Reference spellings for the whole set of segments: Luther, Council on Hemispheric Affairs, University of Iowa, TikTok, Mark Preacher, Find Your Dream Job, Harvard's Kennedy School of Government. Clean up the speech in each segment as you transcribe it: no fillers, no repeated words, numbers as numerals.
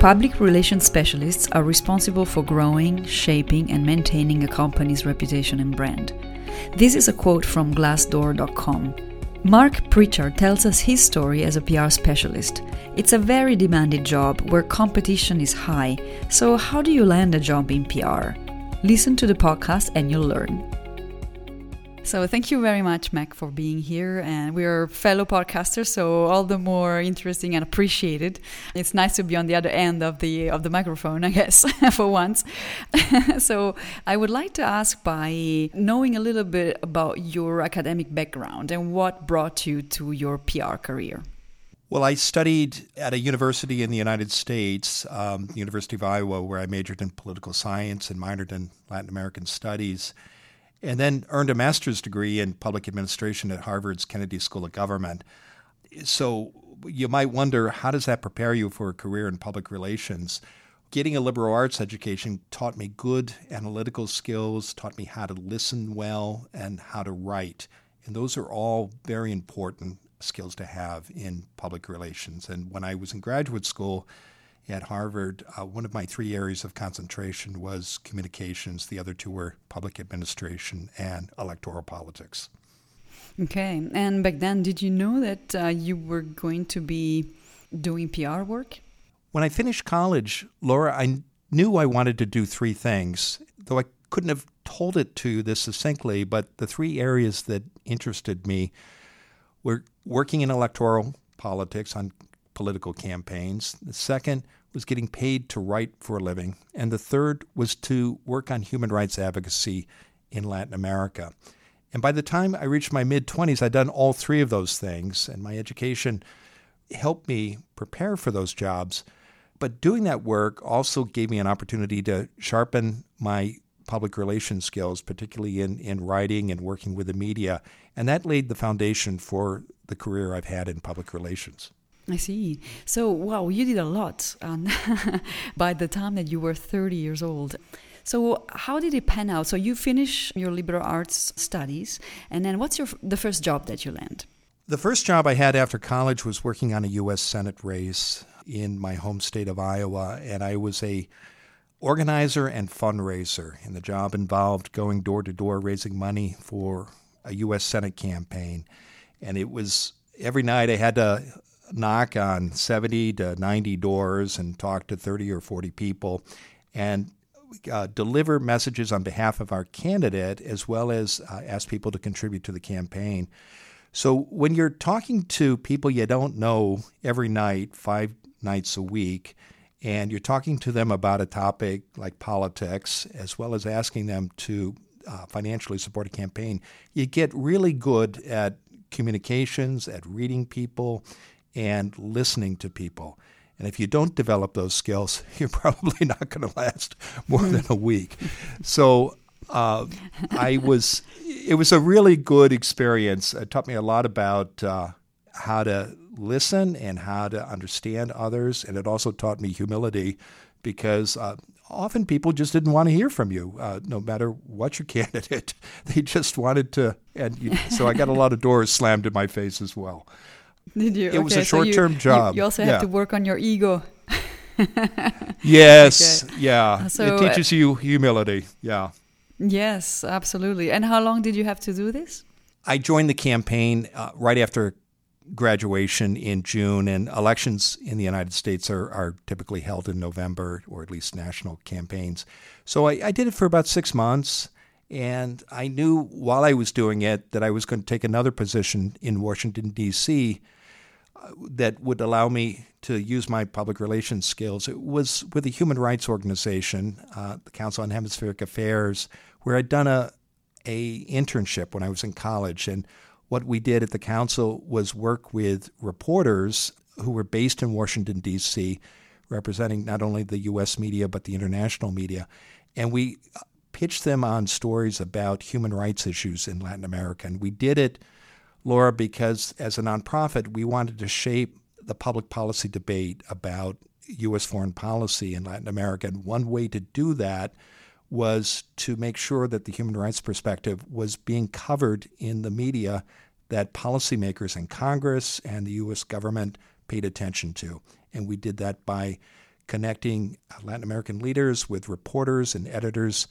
Public relations specialists are responsible for growing, shaping, and maintaining a company's reputation and brand. This is a quote from Glassdoor.com. Mark Preacher tells us his story as a PR specialist. It's a very demanded job where competition is high, so how do you land a job in PR? Listen to the podcast and you'll learn. So thank you very much, Mac, for being here. And we are fellow podcasters, so all the more interesting and appreciated. It's nice to be on the other end of the microphone, I guess, for once. So I would like to ask, by knowing a little bit about your academic background and what brought you to your PR career. Well, I studied at a university in the United States, the University of Iowa, where I majored in political science and minored in Latin American studies, and then earned a master's degree in public administration at Harvard's Kennedy School of Government. So you might wonder, how does that prepare you for a career in public relations? Getting a liberal arts education taught me good analytical skills, taught me how to listen well, and how to write. And those are all very important skills to have in public relations. And when I was in graduate school at Harvard, one of my three areas of concentration was communications. The other two were public administration and electoral politics. Okay. And back then, did you know that you were going to be doing PR work? When I finished college, Laura, I knew I wanted to do three things, though I couldn't have told it to you this succinctly, but the three areas that interested me were working in electoral politics on political campaigns. The second was getting paid to write for a living. And the third was to work on human rights advocacy in Latin America. And by the time I reached my mid-20s, I'd done all three of those things. And my education helped me prepare for those jobs. But doing that work also gave me an opportunity to sharpen my public relations skills, particularly in writing and working with the media. And that laid the foundation for the career I've had in public relations. I see. So, wow, you did a lot by the time that you were 30 years old. So how did it pan out? So you finish your liberal arts studies, and then what's the first job that you land? The first job I had after college was working on a U.S. Senate race in my home state of Iowa, and I was a organizer and fundraiser, and the job involved going door to door, raising money for a U.S. Senate campaign. And it was every night I had to knock on 70 to 90 doors and talk to 30 or 40 people and deliver messages on behalf of our candidate, as well as ask people to contribute to the campaign. So when you're talking to people you don't know every night, 5 nights a week, and you're talking to them about a topic like politics, as well as asking them to financially support a campaign, you get really good at communications, at reading people, and listening to people. And if you don't develop those skills, you're probably not going to last more than a week. So it was a really good experience. It taught me a lot about how to listen and how to understand others. And it also taught me humility, because often people just didn't want to hear from you, no matter what your candidate. They just wanted to. So I got a lot of doors slammed in my face as well. Did you? It was a short-term job. You also have to work on your ego. Yes, okay. Yeah. So, it teaches you humility, yeah. Yes, absolutely. And how long did you have to do this? I joined the campaign right after graduation in June, and elections in the United States are typically held in November, or at least national campaigns. So I did it for about 6 months. And I knew while I was doing it that I was going to take another position in Washington, D.C. that would allow me to use my public relations skills. It was with a human rights organization, the Council on Hemispheric Affairs, where I'd done an internship when I was in college. And what we did at the council was work with reporters who were based in Washington, D.C., representing not only the U.S. media but the international media. And we pitched them on stories about human rights issues in Latin America. And we did it, Laura, because as a nonprofit, we wanted to shape the public policy debate about U.S. foreign policy in Latin America. And one way to do that was to make sure that the human rights perspective was being covered in the media that policymakers in Congress and the U.S. government paid attention to. And we did that by connecting Latin American leaders with reporters and editors.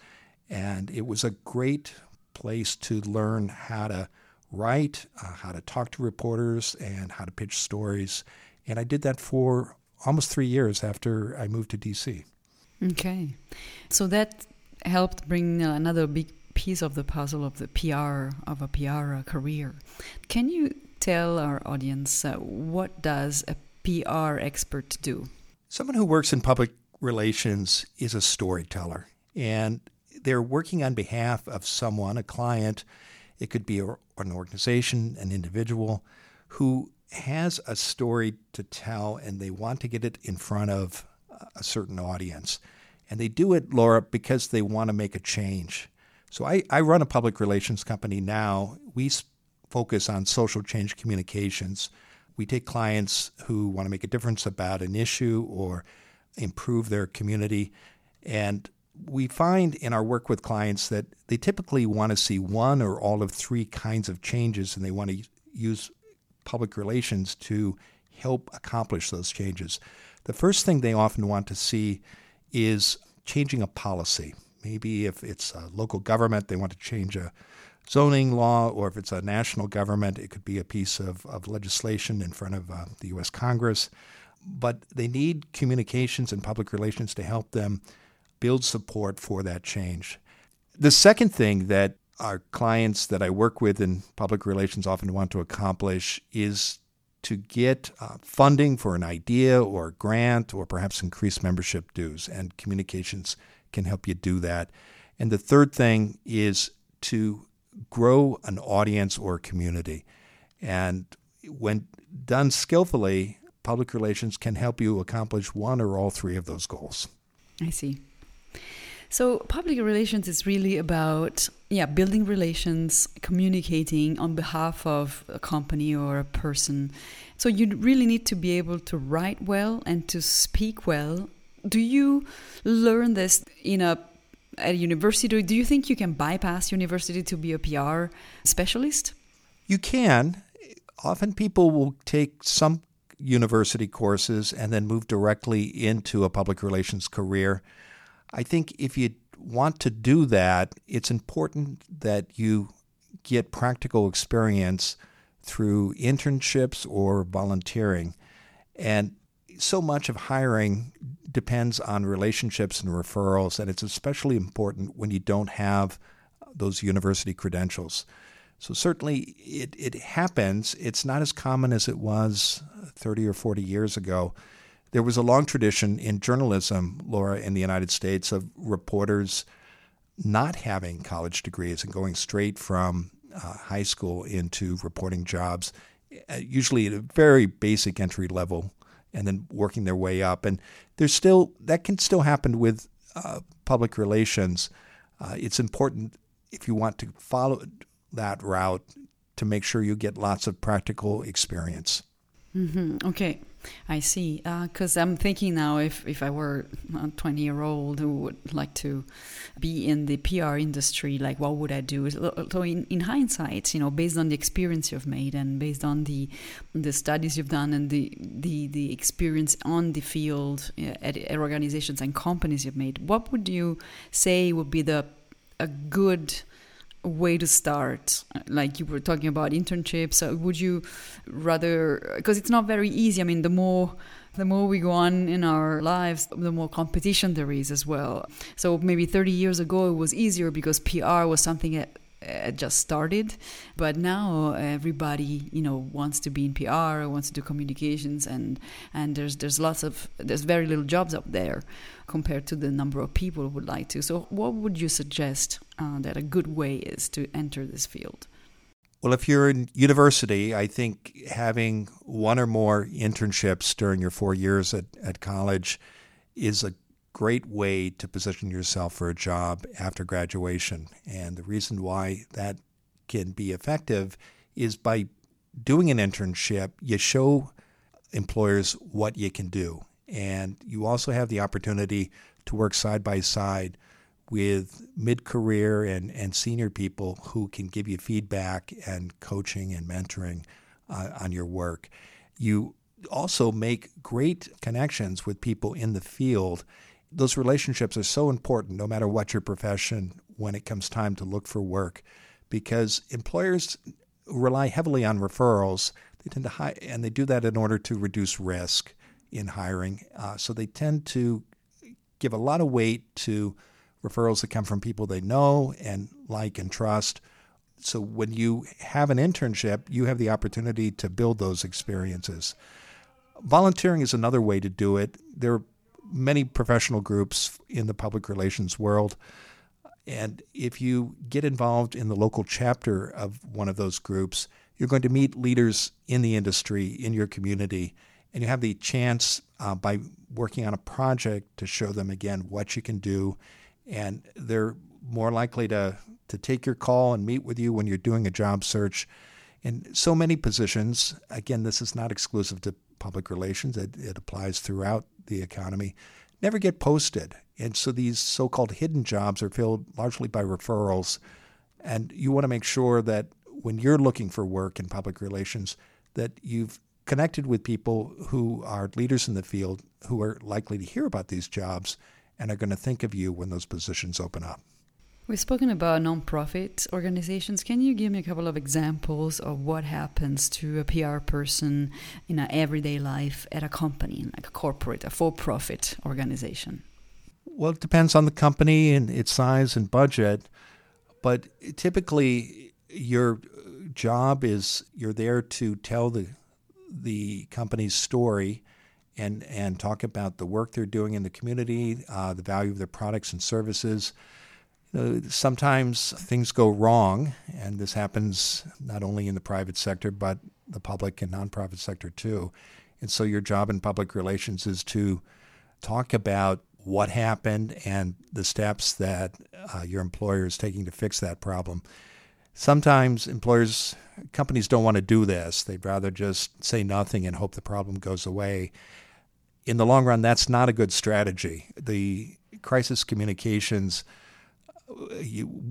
And it was a great place to learn how to write, how to talk to reporters, and how to pitch stories. And I did that for almost 3 years after I moved to D.C. Okay. So that helped bring another big piece of the puzzle of the PR, of a PR career. Can you tell our audience what does a PR expert do? Someone who works in public relations is a storyteller, and they're working on behalf of someone, a client. It could be an organization, an individual who has a story to tell, and they want to get it in front of a certain audience. And they do it, Laura, because they want to make a change. So I run a public relations company now. We focus on social change communications. We take clients who want to make a difference about an issue or improve their community. And we find in our work with clients that they typically want to see one or all of three kinds of changes, and they want to use public relations to help accomplish those changes. The first thing they often want to see is changing a policy. Maybe if it's a local government, they want to change a zoning law, or if it's a national government, it could be a piece of legislation in front of the U.S. Congress. But they need communications and public relations to help them build support for that change. The second thing that our clients that I work with in public relations often want to accomplish is to get funding for an idea or a grant, or perhaps increase membership dues, and communications can help you do that. And the third thing is to grow an audience or community. And when done skillfully, public relations can help you accomplish one or all three of those goals. I see. So public relations is really about, building relations, communicating on behalf of a company or a person. So you really need to be able to write well and to speak well. Do you learn this at a university? Do you think you can bypass university to be a PR specialist? You can. Often people will take some university courses and then move directly into a public relations career. I think if you want to do that, it's important that you get practical experience through internships or volunteering. And so much of hiring depends on relationships and referrals, and it's especially important when you don't have those university credentials. So certainly it happens. It's not as common as it was 30 or 40 years ago. There was a long tradition in journalism, Laura, in the United States of reporters not having college degrees and going straight from high school into reporting jobs, usually at a very basic entry level, and then working their way up. And that can still happen with public relations. It's important if you want to follow that route to make sure you get lots of practical experience. Mm-hmm. Okay, I see. Because I'm thinking now, if I were a 20-year-old who would like to be in the PR industry, like what would I do? So in hindsight, based on the experience you've made and based on the studies you've done and the experience on the field at organizations and companies you've made, what would you say would be a good way to start? Like you were talking about internships, would you rather, because it's not very easy, the more we go on in our lives, the more competition there is as well. So maybe 30 years ago it was easier because PR was something that just started, but now everybody wants to be in PR, wants to do communications, and there's very little jobs up there compared to the number of people who would like to. So what would you suggest that a good way is to enter this field? Well, if you're in university, I think having one or more internships during your 4 years at college is a great way to position yourself for a job after graduation. And the reason why that can be effective is by doing an internship, you show employers what you can do. And you also have the opportunity to work side by side with mid-career and senior people who can give you feedback and coaching and mentoring on your work. You also make great connections with people in the field. Those relationships are so important, no matter what your profession, when it comes time to look for work, because employers rely heavily on referrals. They tend to hire, and they do that in order to reduce risk in hiring. So they tend to give a lot of weight to referrals that come from people they know and like and trust. So when you have an internship, you have the opportunity to build those experiences. Volunteering is another way to do it. There are many professional groups in the public relations world. And if you get involved in the local chapter of one of those groups, you're going to meet leaders in the industry, in your community, and you have the chance by working on a project to show them again what you can do. And they're more likely to take your call and meet with you when you're doing a job search. In so many positions, again, this is not exclusive to public relations. It applies throughout the economy, never get posted. And so these so-called hidden jobs are filled largely by referrals. And you want to make sure that when you're looking for work in public relations, that you've connected with people who are leaders in the field who are likely to hear about these jobs and are going to think of you when those positions open up. We've spoken about nonprofit organizations. Can you give me a couple of examples of what happens to a PR person in an everyday life at a company, like a corporate, a for-profit organization? Well, it depends on the company and its size and budget, but typically your job is you're there to tell the company's story and talk about the work they're doing in the community, the value of their products and services. Sometimes things go wrong, and this happens not only in the private sector, but the public and nonprofit sector too. And so your job in public relations is to talk about what happened and the steps that your employer is taking to fix that problem. Sometimes companies don't want to do this. They'd rather just say nothing and hope the problem goes away. In the long run, that's not a good strategy. The crisis communications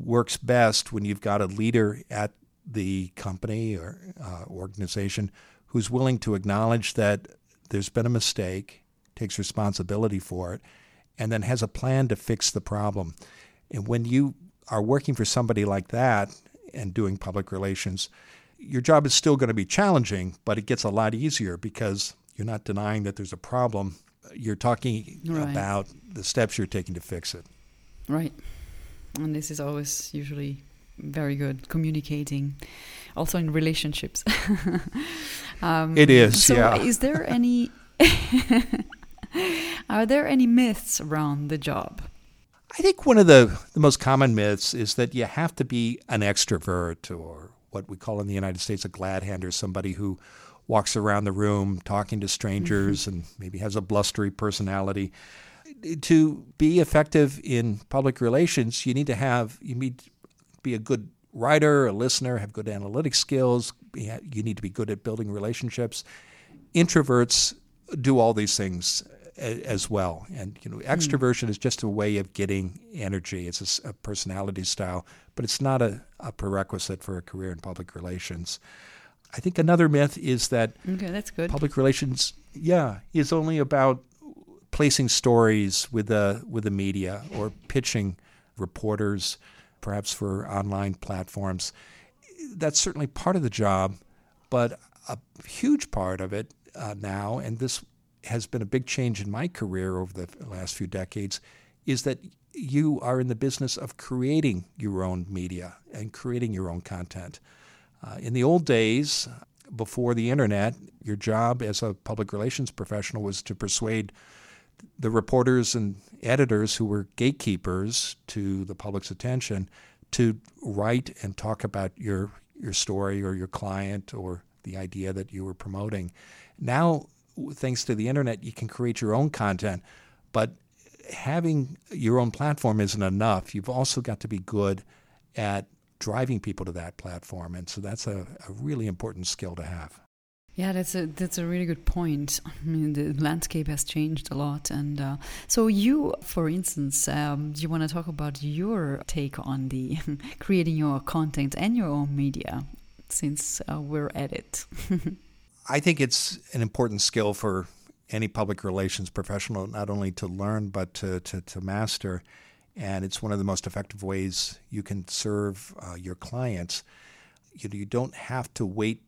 works best when you've got a leader at the company or organization who's willing to acknowledge that there's been a mistake, takes responsibility for it, and then has a plan to fix the problem. And when you are working for somebody like that and doing public relations, your job is still going to be challenging, but it gets a lot easier because you're not denying that there's a problem. You're talking about the steps you're taking to fix it. Right. And this is always usually very good, communicating, also in relationships. It is, so yeah. Is there any, are there any myths around the job? I think one of the most common myths is that you have to be an extrovert, or what we call in the United States a glad hander, somebody who walks around the room talking to strangers and maybe has a blustery personality. To be effective in public relations, you need to be a good writer, a listener, have good analytic skills. You need to be good at building relationships. Introverts do all these things as well. And extroversion is just a way of getting energy. It's a personality style, but it's not a prerequisite for a career in public relations. I think another myth is that public relations, is only about placing stories with the media or pitching reporters, perhaps for online platforms. That's certainly part of the job, but a huge part of it now, and this has been a big change in my career over the last few decades, is that you are in the business of creating your own media and creating your own content. In the old days, before the internet, your job as a public relations professional was to persuade the reporters and editors who were gatekeepers to the public's attention to write and talk about your story or your client or the idea that you were promoting. Now, thanks to the internet, you can create your own content, but having your own platform isn't enough. You've also got to be good at driving people to that platform, and so that's a really important skill to have. Yeah, that's a really good point. I mean, the landscape has changed a lot. And so you, for instance, do you want to talk about your take on the creating your content and your own media, since we're at it? I think it's an important skill for any public relations professional, not only to learn, but to master. And it's one of the most effective ways you can serve your clients. You don't have to wait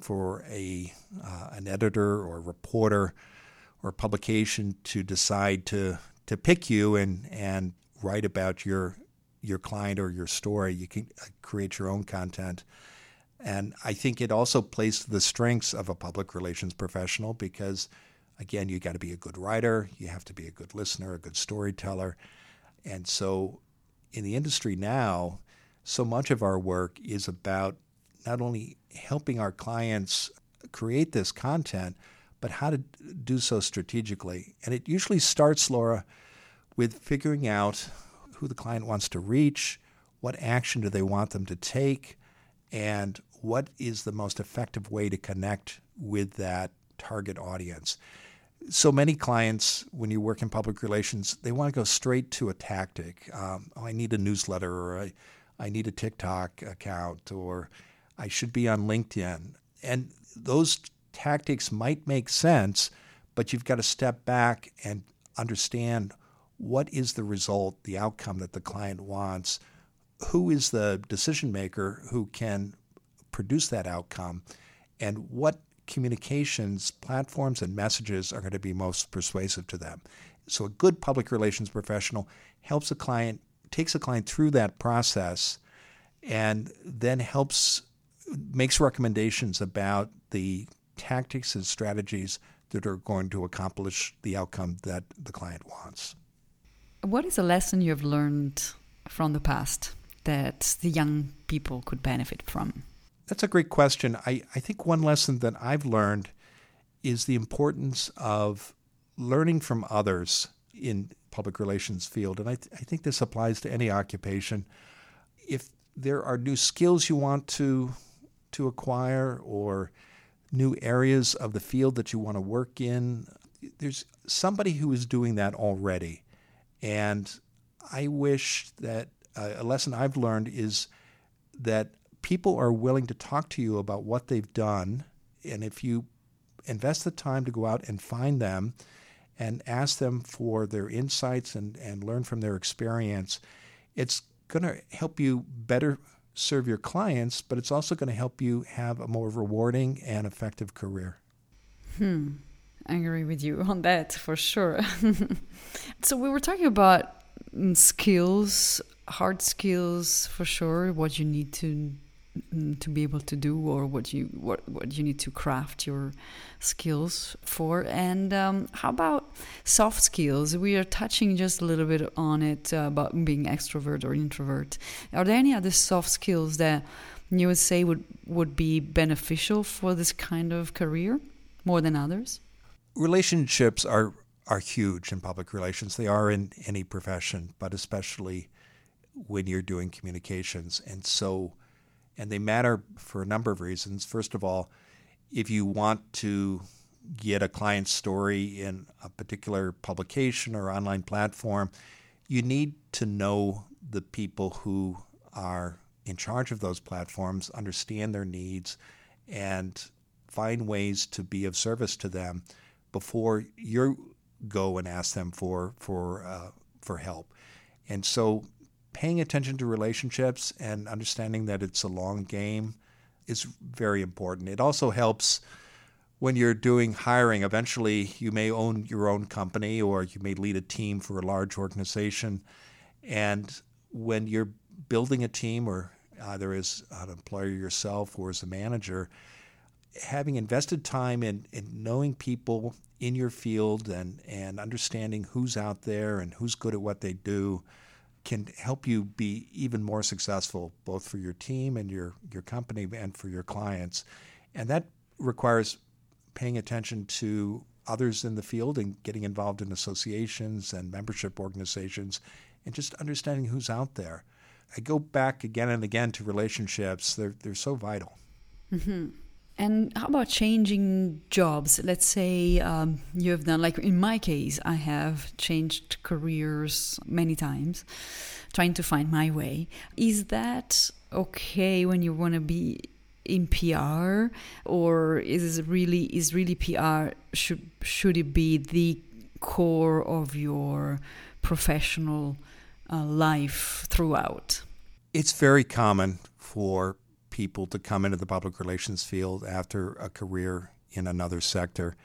for an editor or a reporter or a publication to decide to pick you and write about your client or your story. You can create your own content. And I think it also plays to the strengths of a public relations professional because, again, you got to be a good writer, you have to be a good listener, a good storyteller. And so in the industry now, so much of our work is about not only helping our clients create this content, but how to do so strategically. And it usually starts, Laura, with figuring out who the client wants to reach, what action do they want them to take, and what is the most effective way to connect with that target audience. So many clients, when you work in public relations, they want to go straight to a tactic. I need a newsletter, or I need a TikTok account, or I should be on LinkedIn. And those tactics might make sense, but you've got to step back and understand what is the result, the outcome that the client wants, who is the decision maker who can produce that outcome, and what communications platforms and messages are going to be most persuasive to them. So a good public relations professional helps a client, takes a client through that process, and then makes recommendations about the tactics and strategies that are going to accomplish the outcome that the client wants. What is a lesson you've learned from the past that the young people could benefit from? That's a great question. I think one lesson that I've learned is the importance of learning from others in public relations field. And I think this applies to any occupation. If there are new skills you want to acquire or new areas of the field that you want to work in, there's somebody who is doing that already. And I wish that a lesson I've learned is that people are willing to talk to you about what they've done. And if you invest the time to go out and find them and ask them for their insights and learn from their experience, it's going to help you better serve your clients, but it's also going to help you have a more rewarding and effective career. I agree with you on that for sure. So we were talking about skills, hard skills for sure, what you need to be able to do, or what you need to craft your skills for. And how about soft skills? We are touching just a little bit on it about being extrovert or introvert. Are there any other soft skills that you would say would be beneficial for this kind of career more than others? Relationships are huge in public relations. They are in any profession, but especially when you're doing communications. And they matter for a number of reasons. First of all, if you want to get a client's story in a particular publication or online platform, you need to know the people who are in charge of those platforms, understand their needs, and find ways to be of service to them before you go and ask them for help. And so paying attention to relationships and understanding that it's a long game is very important. It also helps when you're doing hiring. Eventually, you may own your own company, or you may lead a team for a large organization. And when you're building a team, or either as an employer yourself or as a manager, having invested time in knowing people in your field and understanding who's out there and who's good at what they do can help you be even more successful, both for your team and your company and for your clients. And that requires paying attention to others in the field and getting involved in associations and membership organizations and just understanding who's out there. I go back again and again to relationships. They're so vital. Mm-hmm. And how about changing jobs? Let's say you have done, like in my case, I have changed careers many times, trying to find my way. Is that okay when you want to be in PR, or is really PR, should it be the core of your professional life throughout? It's very common for people to come into the public relations field after a career in another sector.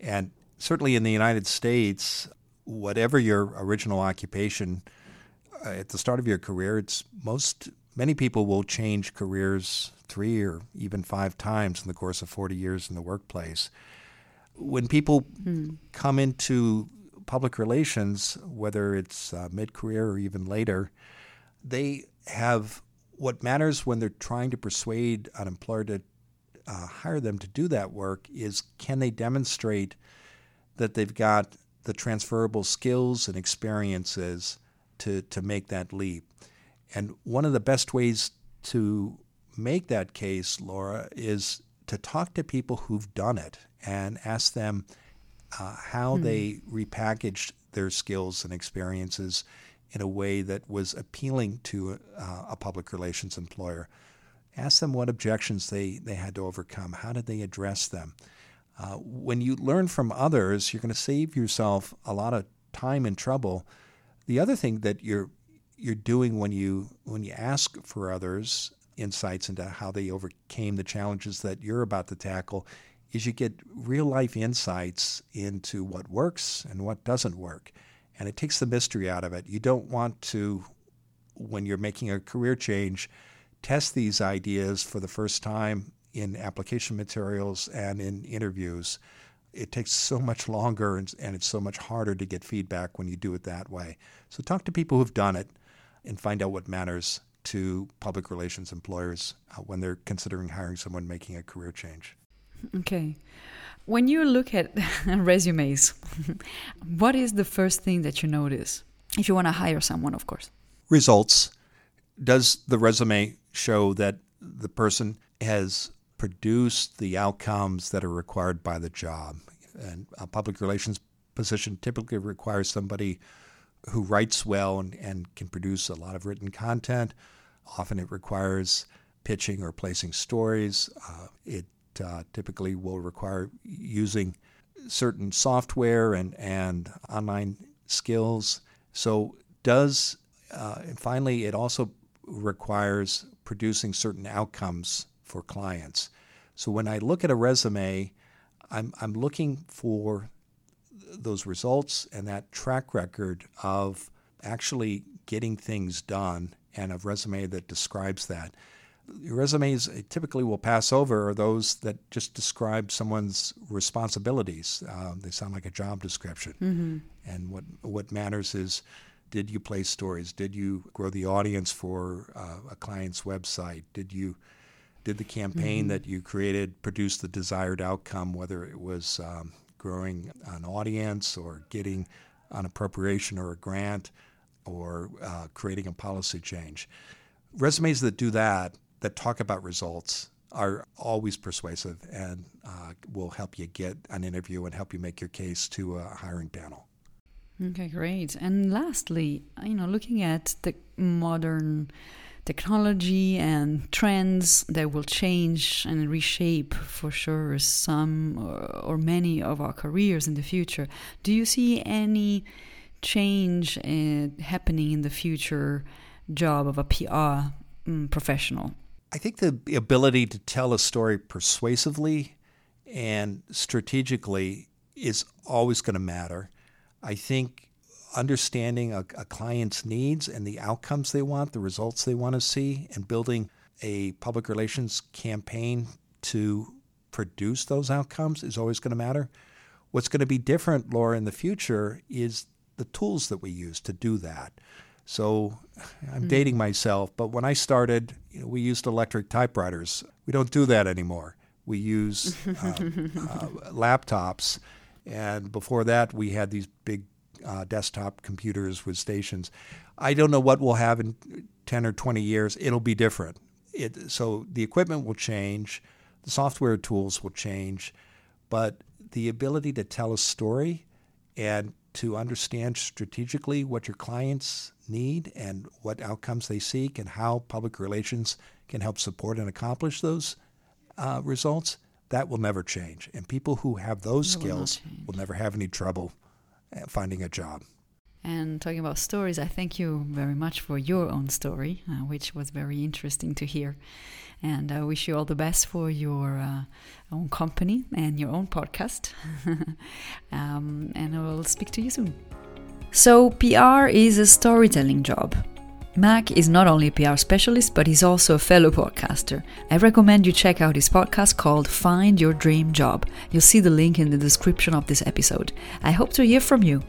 And certainly in the United States, whatever your original occupation, at the start of your career, many people will change careers 3 or even 5 times in the course of 40 years in the workplace. When people come into public relations, whether it's mid-career or even later, they have what matters when they're trying to persuade an employer to hire them to do that work is, can they demonstrate that they've got the transferable skills and experiences to make that leap. And one of the best ways to make that case, Laura, is to talk to people who've done it and ask them how they repackaged their skills and experiences in a way that was appealing to a public relations employer. Ask them what objections they had to overcome. How did they address them? When you learn from others, you're going to save yourself a lot of time and trouble. The other thing that you're doing when you ask for others insights into how they overcame the challenges that you're about to tackle is you get real-life insights into what works and what doesn't work. And it takes the mystery out of it. You don't want to, when you're making a career change, test these ideas for the first time in application materials and in interviews. It takes so much longer and it's so much harder to get feedback when you do it that way. So talk to people who've done it and find out what matters to public relations employers when they're considering hiring someone making a career change. Okay. When you look at resumes, what is the first thing that you notice? If you want to hire someone, of course. Results. Does the resume show that the person has produced the outcomes that are required by the job? And a public relations position typically requires somebody who writes well and can produce a lot of written content. Often it requires pitching or placing stories. It typically will require using certain software and online skills. So and finally, it also requires producing certain outcomes for clients. So when I look at a resume, I'm looking for those results and that track record of actually getting things done, and a resume that describes that. Resumes typically will pass over are those that just describe someone's responsibilities. They sound like a job description. Mm-hmm. And what matters is, did you play stories? Did you grow the audience for a client's website? Did the campaign that you created produce the desired outcome, whether it was growing an audience or getting an appropriation or a grant or creating a policy change? Resumes that do that, that talk about results, are always persuasive and will help you get an interview and help you make your case to a hiring panel. Okay, great. And lastly, looking at the modern technology and trends that will change and reshape for sure some or many of our careers in the future, do you see any change happening in the future job of a PR professional? I think the ability to tell a story persuasively and strategically is always going to matter. I think understanding a client's needs and the outcomes they want, the results they want to see, and building a public relations campaign to produce those outcomes is always going to matter. What's going to be different, Laura, in the future is the tools that we use to do that. So I'm dating myself, but when I started, we used electric typewriters. We don't do that anymore. We use laptops. And before that, we had these big desktop computers with stations. I don't know what we'll have in 10 or 20 years. It'll be different. So the equipment will change. The software tools will change. But the ability to tell a story and to understand strategically what your clients need and what outcomes they seek and how public relations can help support and accomplish those results, that will never change. And people who have those skills will never have any trouble finding a job. And talking about stories, I thank you very much for your own story, which was very interesting to hear. And I wish you all the best for your own company and your own podcast. And I will speak to you soon. So PR is a storytelling job. Mark is not only a PR specialist, but he's also a fellow podcaster. I recommend you check out his podcast called Find Your Dream Job. You'll see the link in the description of this episode. I hope to hear from you.